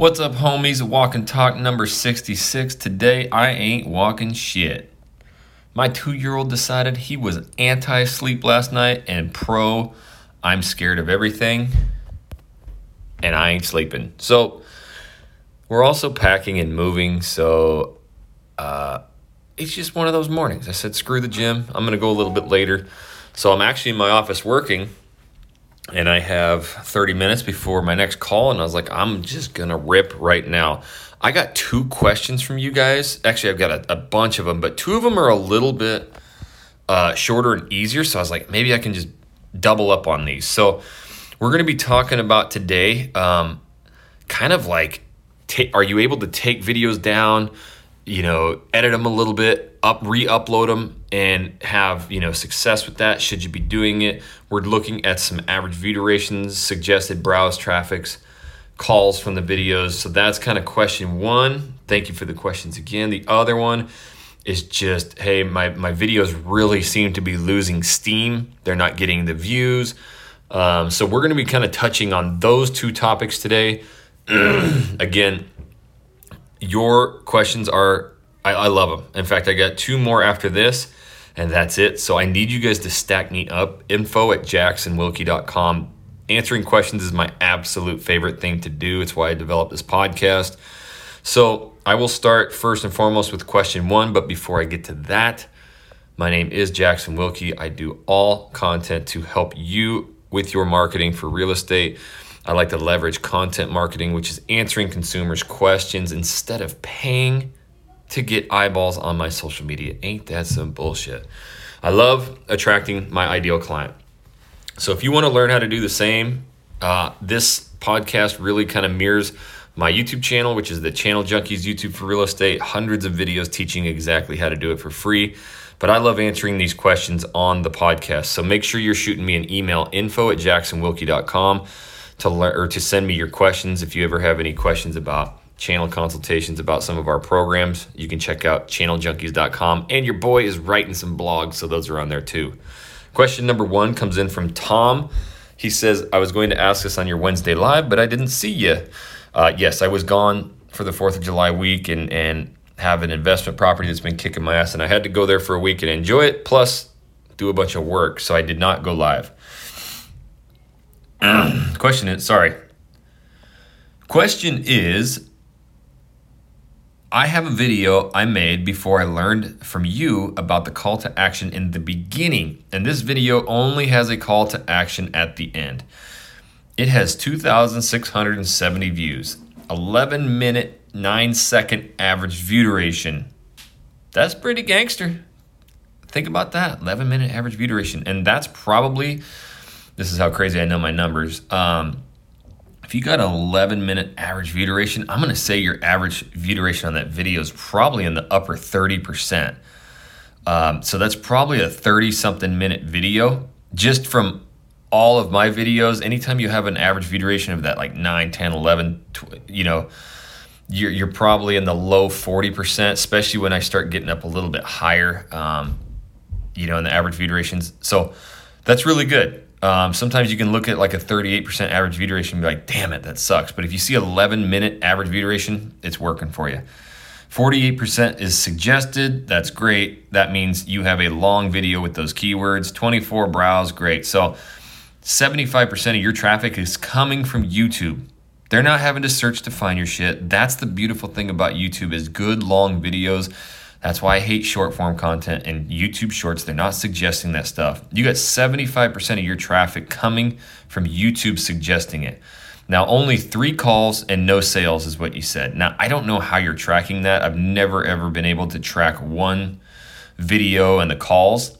What's up, homies? Walk and Talk number 66. Today, I ain't walking shit. My 2-year-old decided he was anti-sleep last night and pro, I'm scared of everything, and I ain't sleeping. So, we're also packing and moving, so it's just one of those mornings. I said, screw the gym. I'm going to go a little bit later. So, I'm actually in my office working. And I have 30 minutes before my next call, and I was like, I'm just going to rip right now. I got 2 questions from you guys. Actually, I've got a bunch of them, but 2 of them are a little bit shorter and easier, so I was like, maybe I can just double up on these. So we're going to be talking about today kind of like, are you able to take videos down, you know, edit them a little bit, re-upload them, and have, you know, success with that? Should you be doing it? We're looking at some average view durations, suggested browse traffics, calls from the videos. So that's kind of question 1. Thank you for the questions again. The other one is just, hey, my videos really seem to be losing steam. They're not getting the views. So we're going to be kind of touching on those 2 topics today. Again, your questions are, I love them. In fact, I got 2 more after this, and that's it. So I need you guys to stack me up. info@jacksonwilkie.com. Answering questions is my absolute favorite thing to do. It's why I developed this podcast. So I will start first and foremost with question 1. But before I get to that, my name is Jackson Wilkie. I do all content to help you with your marketing for real estate. I like to leverage content marketing, which is answering consumers' questions instead of paying to get eyeballs on my social media. Ain't that some bullshit? I love attracting my ideal client. So if you want to learn how to do the same, this podcast really kind of mirrors my YouTube channel, which is the Channel Junkies YouTube for Real Estate. Hundreds of videos teaching exactly how to do it for free. But I love answering these questions on the podcast. So make sure you're shooting me an email, info@jacksonwilkie.com. To send me your questions. If you ever have any questions about channel consultations, about some of our programs, you can check out channeljunkies.com. And your boy is writing some blogs, so those are on there too. Question number 1 comes in from Tom. He says, I was going to ask this on your Wednesday live, but I didn't see you. Yes, I was gone for the 4th of July week and have an investment property that's been kicking my ass, and I had to go there for a week and enjoy it, plus do a bunch of work, so I did not go live. Question is, I have a video I made before I learned from you about the call to action in the beginning, and this video only has a call to action at the end. It has 2,670 views, 11-minute, 9-second average view duration. That's pretty gangster. Think about that, 11-minute average view duration, and that's probably... This is how crazy I know my numbers. If you got an 11-minute average view duration, I'm going to say your average view duration on that video is probably in the upper 30%. So that's probably a 30-something minute video. Just from all of my videos, anytime you have an average view duration of that like 9, 10, 11, you know, you're probably in the low 40%, especially when I start getting up a little bit higher, you know, in the average view durations. So that's really good. Sometimes you can look at like a 38% average view duration and be like, damn it, that sucks. But if you see 11-minute average view duration, it's working for you. 48% is suggested. That's great. That means you have a long video with those keywords. 24 browse, great. So 75% of your traffic is coming from YouTube. They're not having to search to find your shit. That's the beautiful thing about YouTube is good, long videos. That's why I hate short form content and YouTube shorts. They're not suggesting that stuff. You got 75% of your traffic coming from YouTube suggesting it. Now, only 3 calls and no sales is what you said. Now, I don't know how you're tracking that. I've never, ever been able to track one video and the calls.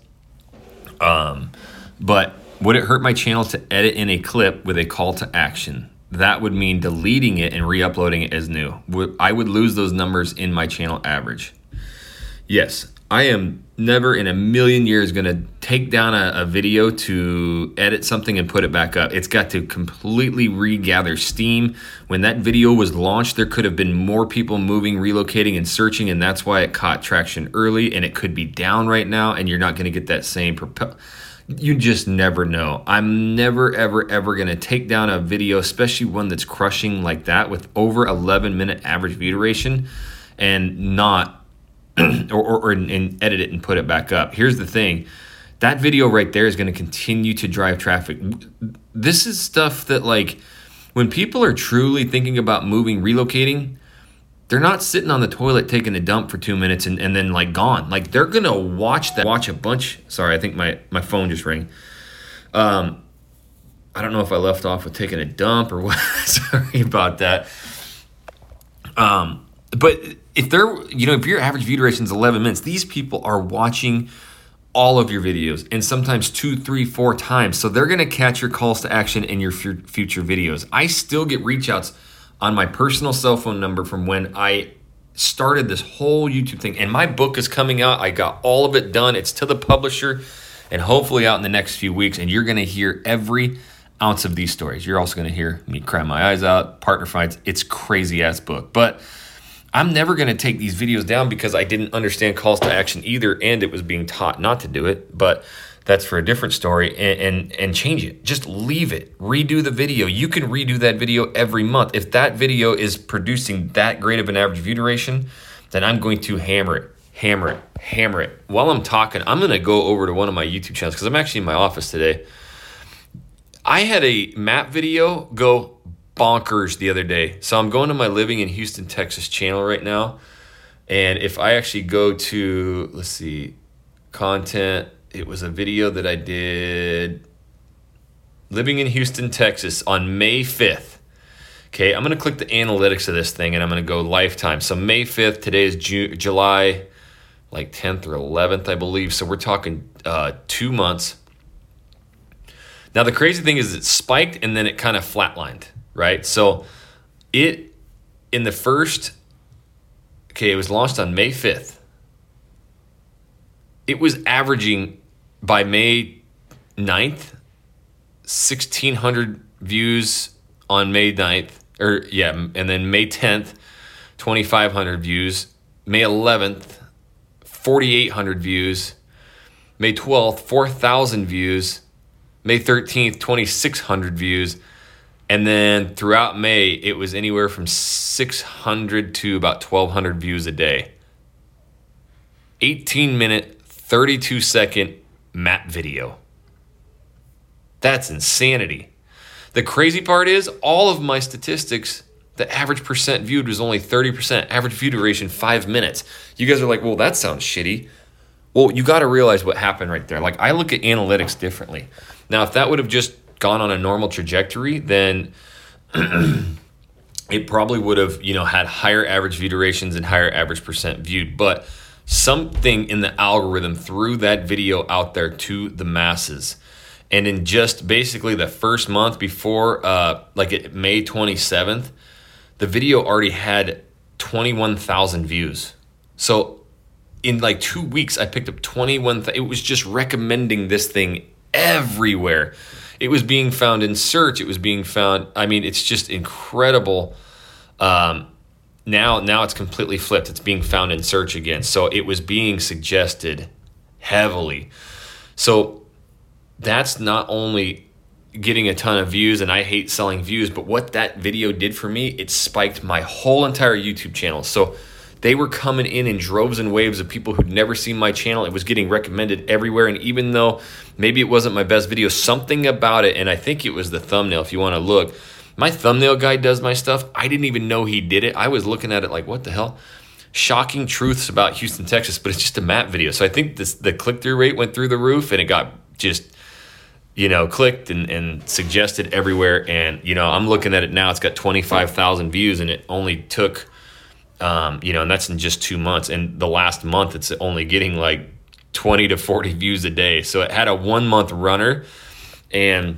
But would it hurt my channel to edit in a clip with a call to action? That would mean deleting it and re-uploading it as new. I would lose those numbers in my channel average. Yes, I am never in a million years going to take down a video to edit something and put it back up. It's got to completely regather steam. When that video was launched, there could have been more people moving, relocating, and searching, and that's why it caught traction early, and it could be down right now, and you're not going to get that same you just never know. I'm never, ever going to take down a video, especially one that's crushing like that with over 11-minute average view duration, and not and edit it and put it back up. Here's the thing. That video right there is going to continue to drive traffic. This is stuff that, like, when people are truly thinking about moving, relocating, they're not sitting on the toilet taking a dump for 2 minutes and then, like, gone. Like, they're going to watch that. Watch a bunch. Sorry, I think my phone just rang. I don't know if I left off with taking a dump or what. Sorry about that. But if your average view duration is 11 minutes, these people are watching all of your videos, and sometimes 2, 3, 4 times. So they're going to catch your calls to action in your future videos. I still get reach outs on my personal cell phone number from when I started this whole YouTube thing. And my book is coming out. I got all of it done. It's to the publisher and hopefully out in the next few weeks. And you're going to hear every ounce of these stories. You're also going to hear me cry my eyes out, partner fights. It's crazy ass book. But I'm never going to take these videos down because I didn't understand calls to action either, and it was being taught not to do it, but that's for a different story, and change it. Just leave it. Redo the video. You can redo that video every month. If that video is producing that great of an average view duration, then I'm going to hammer it. While I'm talking, I'm going to go over to one of my YouTube channels because I'm actually in my office today. I had a map video go bonkers the other day. So I'm going to my Living in Houston, Texas channel right now. And if I actually go to, let's see, content, it was a video that I did, Living in Houston, Texas on May 5th. Okay, I'm going to click the analytics of this thing and I'm going to go lifetime. So May 5th, today is July like 10th or 11th, I believe. So we're talking 2 months. Now the crazy thing is it spiked and then it kind of flatlined. Right? So it was launched on May 5th. It was averaging by May 9th, 1,600 views on May 9th, and then May 10th, 2,500 views, May 11th, 4,800 views, May 12th, 4,000 views, May 13th, 2,600 views. And then throughout May, it was anywhere from 600 to about 1,200 views a day. 18-minute, 32-second map video. That's insanity. The crazy part is all of my statistics, the average percent viewed was only 30%. Average view duration, 5 minutes. You guys are like, well, that sounds shitty. Well, you got to realize what happened right there. Like, I look at analytics differently. Now, if that would have just gone on a normal trajectory, then it probably would have, had higher average view durations and higher average percent viewed. But something in the algorithm threw that video out there to the masses. And in just basically the first month before, May 27th, the video already had 21,000 views. So in 2 weeks, I picked up 21,000. It was just recommending this thing everywhere. It was being found in search. It was being found. I mean, it's just incredible. Now it's completely flipped. It's being found in search again. So it was being suggested heavily. So that's not only getting a ton of views, and I hate selling views, but what that video did for me, it spiked my whole entire YouTube channel. So they were coming in droves and waves of people who'd never seen my channel. It was getting recommended everywhere. And even though maybe it wasn't my best video, something about it, and I think it was the thumbnail, if you want to look. My thumbnail guy does my stuff. I didn't even know he did it. I was looking at it like, what the hell? Shocking truths about Houston, Texas, but it's just a map video. So I think the click-through rate went through the roof, and it got just, clicked and suggested everywhere. And, I'm looking at it now. It's got 25,000 views, and it only took... and that's in just 2 months. And the last month, it's only getting 20 to 40 views a day. So it had a 1 month runner. And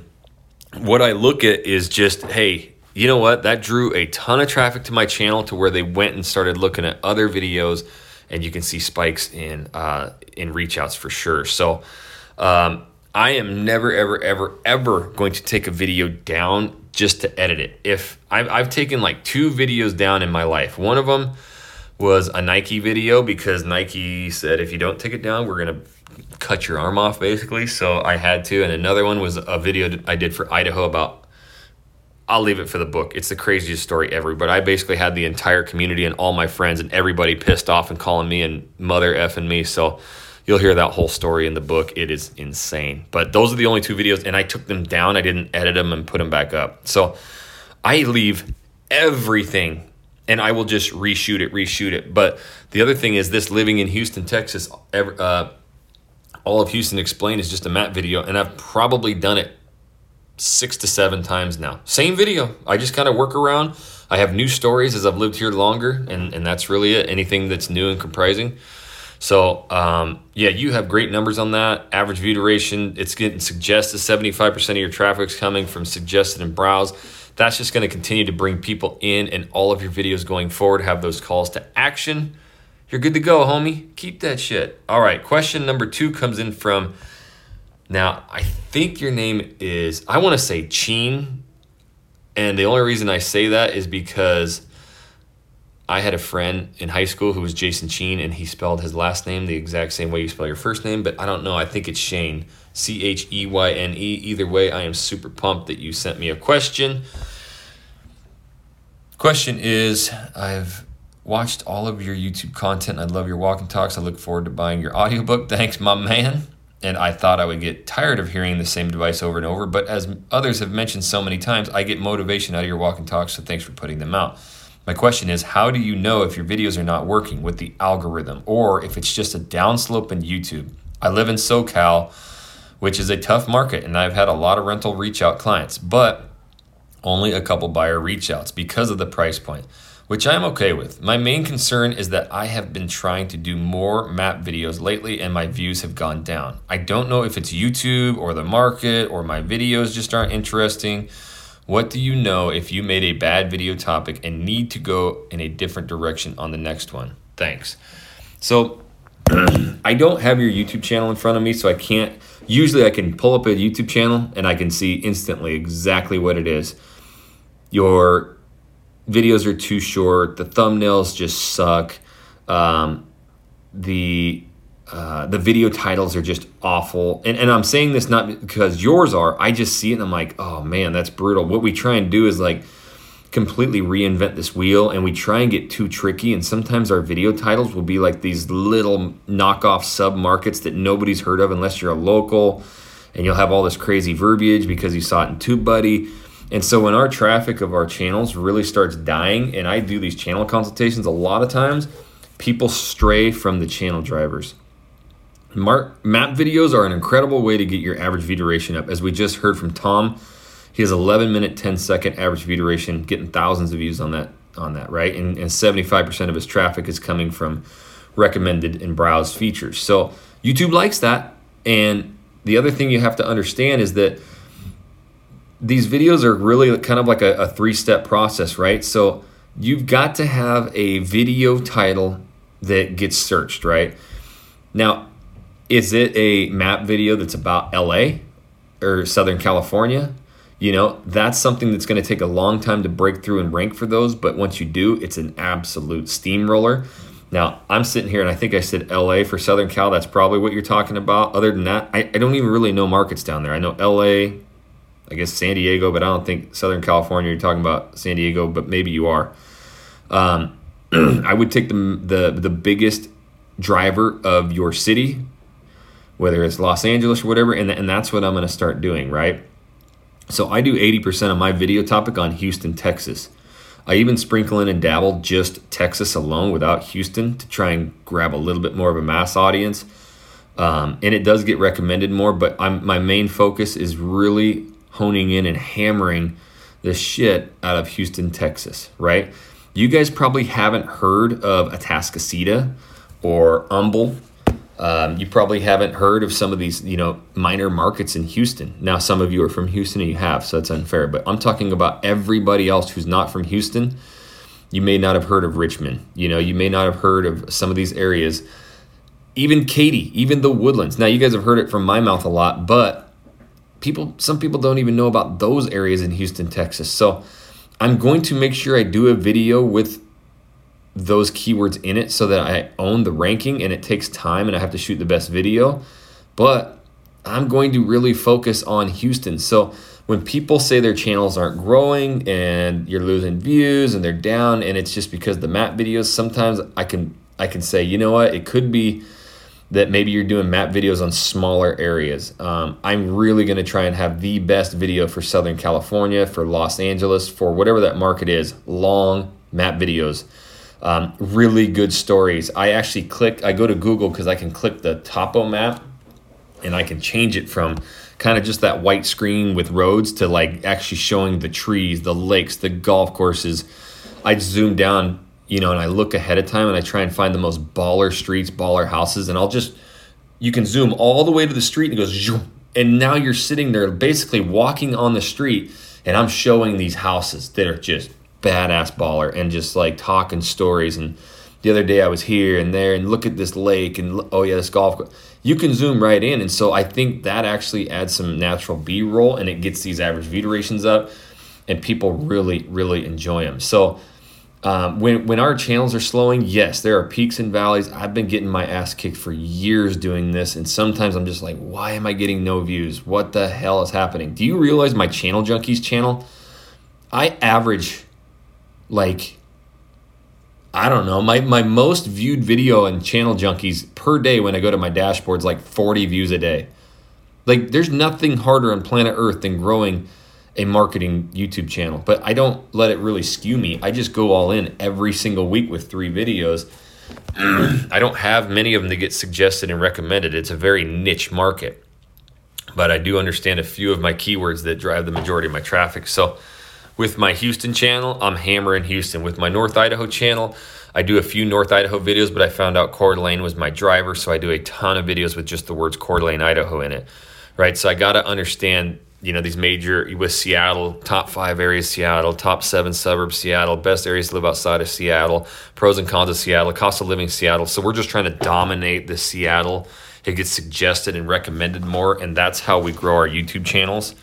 what I look at is just, hey, you know what? That drew a ton of traffic to my channel to where they went and started looking at other videos. And you can see spikes in reach outs for sure. So I am never, ever going to take a video down just to edit it. If I've taken 2 videos down in my life. One of them was a Nike video because Nike said, if you don't take it down, we're going to cut your arm off basically. So I had to. And another one was a video I did for Idaho about, I'll leave it for the book. It's the craziest story ever. But I basically had the entire community and all my friends and everybody pissed off and calling me and mother effing me. So you'll hear that whole story in the book. It is insane. But those are the only two videos. And I took them down. I didn't edit them and put them back up. So I leave everything and I will just reshoot it. But the other thing is this, living in Houston, Texas, all of Houston Explained is just a map video. And I've probably done it 6 to 7 times now. Same video. I just kind of work around. I have new stories as I've lived here longer. And that's really it. Anything that's new and comprising. So, yeah, you have great numbers on that. Average view duration, it's getting suggested. 75% of your traffic's coming from suggested and browse. That's just going to continue to bring people in, and all of your videos going forward have those calls to action. You're good to go, homie. Keep that shit. All right, question number 2 comes in from, now I think your name is, I want to say Cheen, and the only reason I say that is because I had a friend in high school who was Jason Cheen, and he spelled his last name the exact same way you spell your first name, but I don't know. I think it's Shane, Cheyne. Either way, I am super pumped that you sent me a question. Question is, I've watched all of your YouTube content. I love your walk and talks. I look forward to buying your audiobook. Thanks, my man. And I thought I would get tired of hearing the same advice over and over, but as others have mentioned so many times, I get motivation out of your walk and talks, so thanks for putting them out. My question is, how do you know if your videos are not working with the algorithm or if it's just a downslope in YouTube? I live in SoCal, which is a tough market, and I've had a lot of rental reach-out clients, but only a couple buyer reach-outs because of the price point, which I'm okay with. My main concern is that I have been trying to do more map videos lately and my views have gone down. I don't know if it's YouTube or the market or my videos just aren't interesting. What do you know if you made a bad video topic and need to go in a different direction on the next one? Thanks. So I don't have your YouTube channel in front of me, so I can't. Usually I can pull up a YouTube channel and I can see instantly exactly what it is. Your videos are too short. The thumbnails just suck. The video titles are just awful. And I'm saying this not because yours are. I just see it and I'm like, oh man, that's brutal. What we try and do is like completely reinvent this wheel, and we try and get too tricky, and sometimes our video titles will be like these little knockoff sub-markets that nobody's heard of unless you're a local, and you'll have all this crazy verbiage because you saw it in TubeBuddy. And so when our traffic of our channels really starts dying, and I do these channel consultations a lot of times, people stray from the channel drivers. Map videos are an incredible way to get your average view duration up. As we just heard from Tom, he has 11-minute, 10-second average view duration, getting thousands of views on that, right? And 75% of his traffic is coming from recommended and browse features. So YouTube likes that. And the other thing you have to understand is that these videos are really kind of like a 3-step process, right? So you've got to have a video title that gets searched, right? Now, is it a map video that's about LA or Southern California? You know, that's something that's going to take a long time to break through and rank for those. But once you do, it's an absolute steamroller. Now, I'm sitting here and I think I said LA for Southern Cal. That's probably what you're talking about. Other than that, I don't even really know markets down there. I know LA, I guess San Diego, but I don't think Southern California, you're talking about San Diego, but maybe you are. I would take the biggest driver of your city, whether it's Los Angeles or whatever, and that's what I'm going to start doing, right? So I do 80% of my video topic on Houston, Texas. I even sprinkle in and dabble just Texas alone without Houston to try and grab a little bit more of a mass audience. And it does get recommended more, but my main focus is really honing in and hammering the shit out of Houston, Texas, right? You guys probably haven't heard of Atascocita or Humble. You probably haven't heard of some of these, you know, minor markets in Houston. Now, some of you are from Houston and you have, so that's unfair. But I'm talking about everybody else who's not from Houston. You may not have heard of Richmond. You know, you may not have heard of some of these areas. Even Katy, even the Woodlands. Now, you guys have heard it from my mouth a lot, but some people don't even know about those areas in Houston, Texas. So I'm going to make sure I do a video with those keywords in it so that I own the ranking, and it takes time and I have to shoot the best video. but I'm going to really focus on Houston. So when people say their channels aren't growing and you're losing views and they're down and it's just because the map videos, sometimes I can say, you know what, it could be that maybe you're doing map videos on smaller areas. I'm really gonna try and have the best video for Southern California, for Los Angeles, for whatever that market is, long map videos, really good stories. I go to Google because I can click the topo map and I can change it from kind of just that white screen with roads to like actually showing the trees, the lakes, the golf courses. I zoom down, and I look ahead of time and I try and find the most baller streets, baller houses, and you can zoom all the way to the street and it goes, and now you're sitting there basically walking on the street and I'm showing these houses that are just badass baller and just like talking stories. And the other day I was here and there and look at this lake and oh yeah, this golf course. You can zoom right in. And so I think that actually adds some natural B-roll and it gets these average view durations up and people really, really enjoy them. So when our channels are slowing, yes, there are peaks and valleys. I've been getting my ass kicked for years doing this. And sometimes I'm just like, why am I getting no views? What the hell is happening? Do you realize my Channel Junkies channel, I average like, I don't know, my most viewed video in Channel Junkies per day when I go to my dashboard's like 40 views a day. Like there's nothing harder on planet Earth than growing a marketing YouTube channel, but I don't let it really skew me. I just go all in every single week with 3 videos. I don't have many of them that get suggested and recommended. It's a very niche market, but I do understand a few of my keywords that drive the majority of my traffic. So with my Houston channel, I'm hammering Houston. With my North Idaho channel, I do a few North Idaho videos, but I found out Coeur d'Alene was my driver, so I do a ton of videos with just the words Coeur d'Alene, Idaho in it, right? So I got to understand, these major, with Seattle, top 5 areas Seattle, top 7 suburbs Seattle, best areas to live outside of Seattle, pros and cons of Seattle, cost of living Seattle. So we're just trying to dominate the Seattle. It gets suggested and recommended more, and that's how we grow our YouTube channels.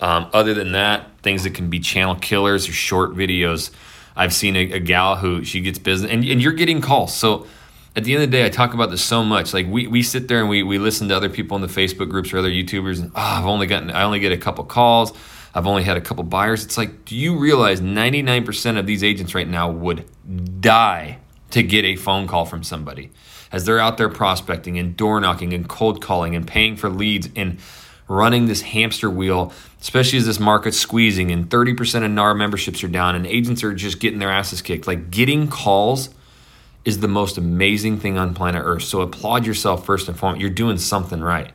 Other than that, things that can be channel killers or short videos. I've seen a gal who she gets business and you're getting calls. So at the end of the day, I talk about this so much. Like we sit there and we listen to other people in the Facebook groups or other YouTubers and I only get a couple calls. I've only had a couple buyers. It's like, do you realize 99% of these agents right now would die to get a phone call from somebody as they're out there prospecting and door knocking and cold calling and paying for leads and running this hamster wheel, especially as this market's squeezing and 30% of NAR memberships are down and agents are just getting their asses kicked. Like getting calls is the most amazing thing on planet Earth. So applaud yourself first and foremost. You're doing something right.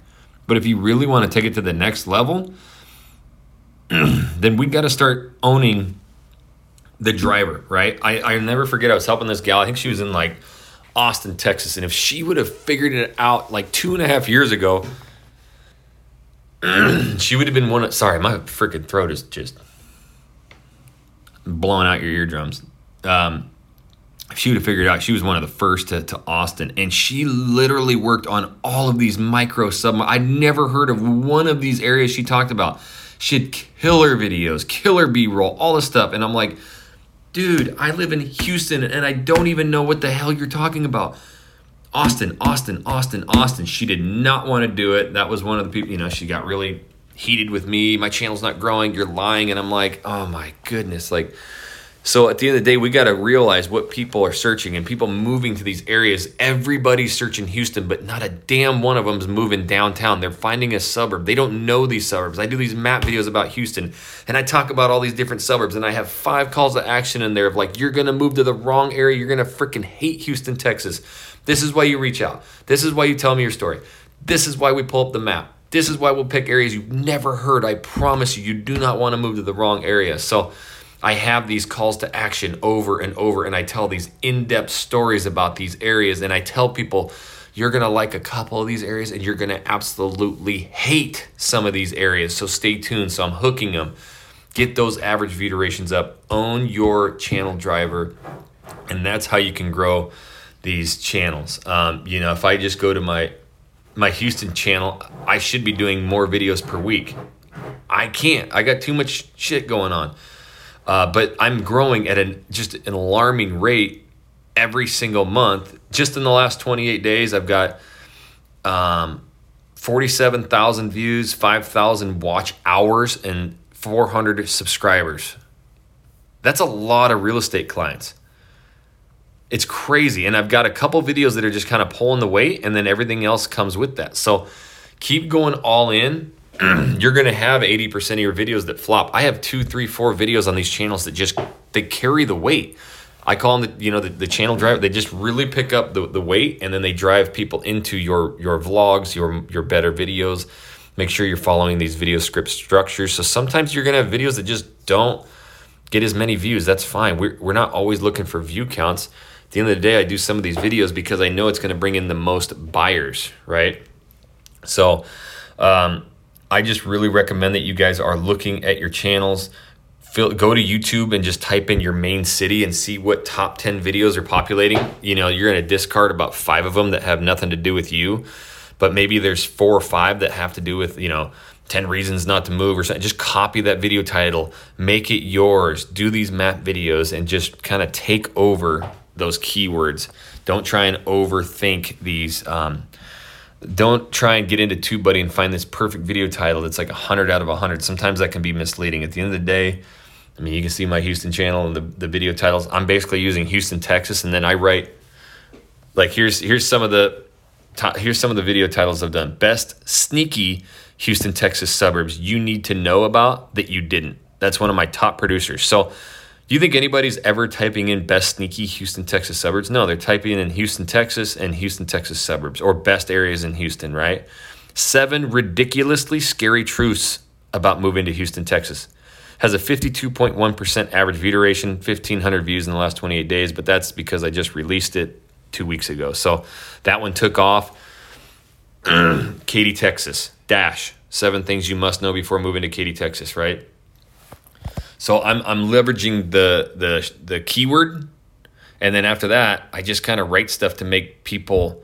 But if you really want to take it to the next level, then we got to start owning the driver, right? I never forget, I was helping this gal. I think she was in like Austin, Texas. And if she would have figured it out like 2.5 years ago, she would have been one of, sorry, my freaking throat is just blowing out your eardrums. She would have figured out she was one of the first to Austin, and she literally worked on all of these I'd never heard of one of these areas she talked about. She had killer videos, killer B-roll, all this stuff, and I'm like, dude, I live in Houston, and I don't even know what the hell you're talking about. Austin. She did not want to do it. That was one of the people, she got really heated with me. My channel's not growing. You're lying. And I'm like, oh my goodness. Like, so at the end of the day, we got to realize what people are searching and people moving to these areas. Everybody's searching Houston, but not a damn one of them's moving downtown. They're finding a suburb. They don't know these suburbs. I do these map videos about Houston and I talk about all these different suburbs and I have 5 calls to action in there of like, you're going to move to the wrong area. You're going to freaking hate Houston, Texas. This is why you reach out. This is why you tell me your story. This is why we pull up the map. This is why we'll pick areas you've never heard. I promise you, you do not want to move to the wrong area. So I have these calls to action over and over, and I tell these in-depth stories about these areas, and I tell people, you're going to like a couple of these areas, and you're going to absolutely hate some of these areas. So stay tuned. So I'm hooking them. Get those average view durations up. Own your channel driver, and that's how you can grow these channels. If I just go to my Houston channel, I should be doing more videos per week. I can't. I got too much shit going on. But I'm growing at an alarming rate every single month. Just in the last 28 days, I've got 47,000 views, 5,000 watch hours, and 400 subscribers. That's a lot of real estate clients. It's crazy. And I've got a couple videos that are just kind of pulling the weight, and then everything else comes with that. So keep going all in. You're going to have 80% of your videos that flop. I have 2, 3, 4 videos on these channels that just, they carry the weight. I call them, the channel driver. They just really pick up the weight, and then they drive people into your vlogs, your better videos. Make sure you're following these video script structures. So sometimes you're going to have videos that just don't get as many views. That's fine. We're not always looking for view counts. At the end of the day, I do some of these videos because I know it's going to bring in the most buyers, right? So I just really recommend that you guys are looking at your channels. Go to YouTube and just type in your main city and see what top 10 videos are populating. You're going to discard about 5 of them that have nothing to do with you, but maybe there's 4 or 5 that have to do with, 10 reasons not to move or something. Just copy that video title, make it yours, do these map videos, and just kind of take over those keywords. Don't try and overthink these. Don't try and get into TubeBuddy and find this perfect video title that's like 100 out of 100. Sometimes that can be misleading. At the end of the day, you can see my Houston channel and the video titles. I'm basically using Houston, Texas, and then I write, like, here's some of the video titles I've done. Best sneaky Houston, Texas suburbs you need to know about that you didn't. That's one of my top producers. So do you think anybody's ever typing in best sneaky Houston, Texas suburbs? No, they're typing in Houston, Texas and Houston, Texas suburbs, or best areas in Houston, right? 7 ridiculously scary truths about moving to Houston, Texas. Has a 52.1% average view duration, 1,500 views in the last 28 days, but that's because I just released it 2 weeks ago. So that one took off. Katy, Texas, - 7 things you must know before moving to Katy, Texas, right? So I'm leveraging the keyword, and then after that, I just kind of write stuff to make people,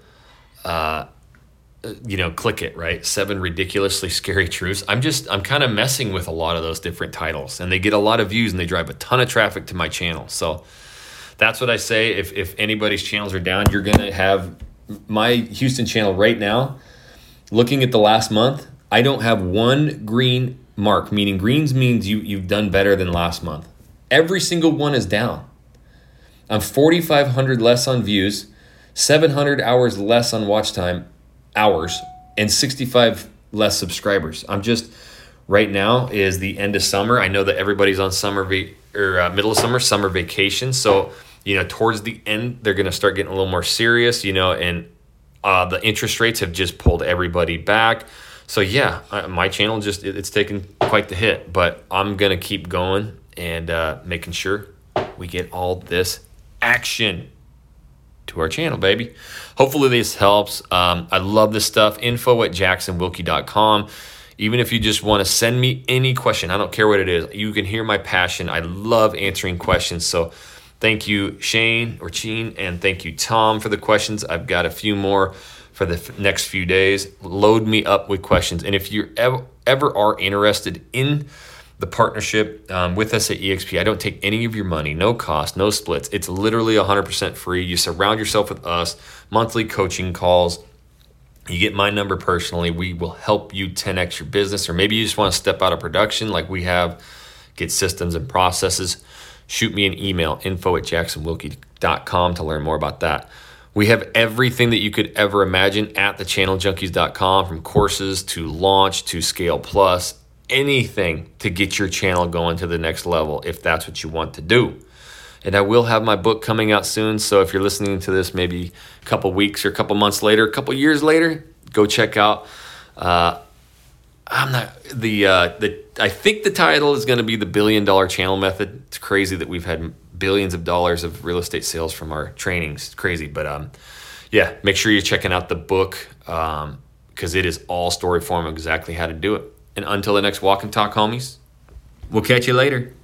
click it, right? 7 ridiculously scary truths. I'm kind of messing with a lot of those different titles, and they get a lot of views, and they drive a ton of traffic to my channel. So that's what I say. If anybody's channels are down, you're gonna have my Houston channel right now. Looking at the last month, I don't have one green mark, meaning greens means you've done better than last month. Every single one is down. I'm 4,500 less on views, 700 hours less on watch time, and 65 less subscribers. Right now is the end of summer. I know that everybody's on middle of summer vacation. So, towards the end, they're going to start getting a little more serious, and the interest rates have just pulled everybody back. So yeah, my channel it's taken quite the hit, but I'm going to keep going and making sure we get all this action to our channel, baby. Hopefully this helps. I love this stuff. info@jacksonwilkie.com. Even if you just want to send me any question, I don't care what it is. You can hear my passion. I love answering questions. So thank you, Shane or Cheen, and thank you, Tom, for the questions. I've got a few more for the next few days. Load me up with questions. And if you ever are interested in the partnership with us at eXp, I don't take any of your money, no cost, no splits. It's literally 100% free. You surround yourself with us, monthly coaching calls. You get my number personally. We will help you 10x your business, or maybe you just want to step out of production like we have, get systems and processes. Shoot me an email, info@jacksonwilkie.com, to learn more about that. We have everything that you could ever imagine at thechanneljunkies.com, from courses to launch to Scale Plus, anything to get your channel going to the next level if that's what you want to do. And I will have my book coming out soon, so if you're listening to this maybe a couple weeks or a couple months later, a couple years later, go check out. I think the title is going to be The Billion Dollar Channel Method. It's crazy that we've had billions of dollars of real estate sales from our trainings. It's crazy, but yeah, make sure you're checking out the book because it is all story form of exactly how to do it. And until the next walk and talk, homies, we'll catch you later.